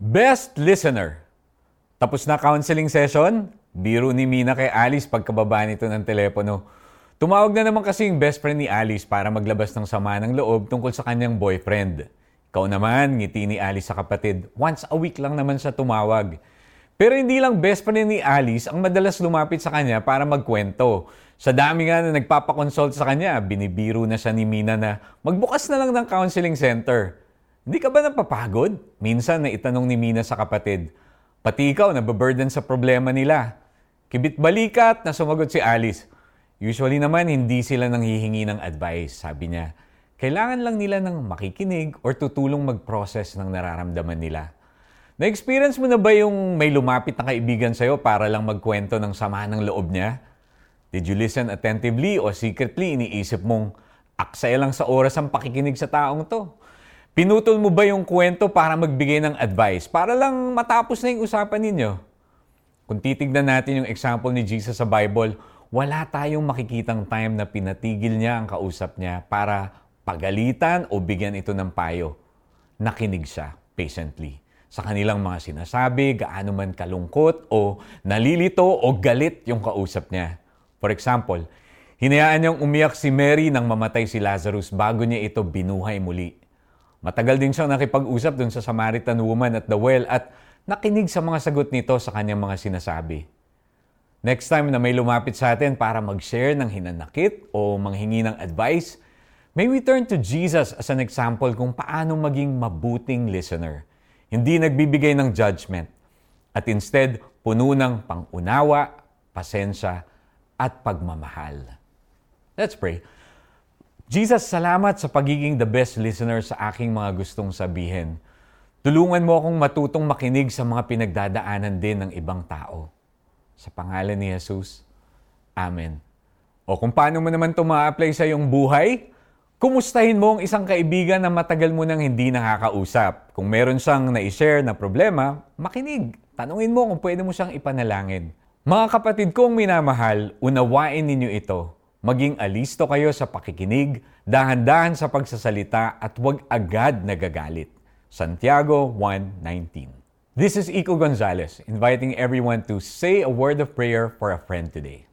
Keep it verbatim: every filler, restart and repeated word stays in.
Best Listener. Tapos na counseling session, biro ni Mina kay Alice pagkababa nito ng telepono. Tumawag na naman kasi yung best friend ni Alice para maglabas ng sama ng loob tungkol sa kanyang boyfriend. Ikaw naman, ngiti ni Alice sa kapatid. Once a week lang naman siya tumawag. Pero hindi lang best friend ni Alice ang madalas lumapit sa kanya para magkwento. Sa dami nga na nagpapakonsult sa kanya, binibiro na siya ni Mina na magbukas na lang ng counseling center. Hindi ka ba napapagod? Minsan naitanong ni Mina sa kapatid. Pati ikaw, nababurden sa problema nila. Kibit balikat na sumagot si Alice. Usually naman, hindi sila nanghihingi ng advice, sabi niya. Kailangan lang nila ng makikinig or tutulong mag-process ng nararamdaman nila. Na-experience mo na ba yung may lumapit na kaibigan sa'yo para lang magkwento ng sama ng loob niya? Did you listen attentively o secretly iniisip mong aksaya lang sa oras ang pakikinig sa taong to? Pinutol mo ba yung kwento para magbigay ng advice? Para lang matapos na yung usapan ninyo? Kung titignan natin yung example ni Jesus sa Bible, wala tayong makikitang time na pinatigil niya ang kausap niya para pagalitan o bigyan ito ng payo. Nakinig siya patiently sa kanilang mga sinasabi, gaano man kalungkot o nalilito o galit yung kausap niya. For example, hinayaan niyang umiyak si Mary nang mamatay si Lazarus bago niya ito binuhay muli. Matagal din siyang nakipag-usap dun sa Samaritan woman at the well at nakinig sa mga sagot nito sa kanyang mga sinasabi. Next time na may lumapit sa atin para mag-share ng hinanakit o manghingi ng advice, may we turn to Jesus as an example kung paano maging mabuting listener. Hindi nagbibigay ng judgment at instead puno ng pangunawa, pasensya at pagmamahal. Let's pray. Jesus, salamat sa pagiging the best listener sa aking mga gustong sabihin. Tulungan mo akong matutong makinig sa mga pinagdadaanan din ng ibang tao. Sa pangalan ni Jesus, Amen. O kung paano mo naman ito ma-apply sa iyong buhay, kumustahin mo ang isang kaibigan na matagal mo nang hindi nakakausap. Kung meron siyang na-share na problema, makinig. Tanungin mo kung pwede mo siyang ipanalangin. Mga kapatid kong minamahal, unawain ninyo ito. Maging alisto kayo sa pakikinig, dahan-dahan sa pagsasalita at huwag agad nagagalit. Santiago one nineteen. This is Ico Gonzalez, inviting everyone to say a word of prayer for a friend today.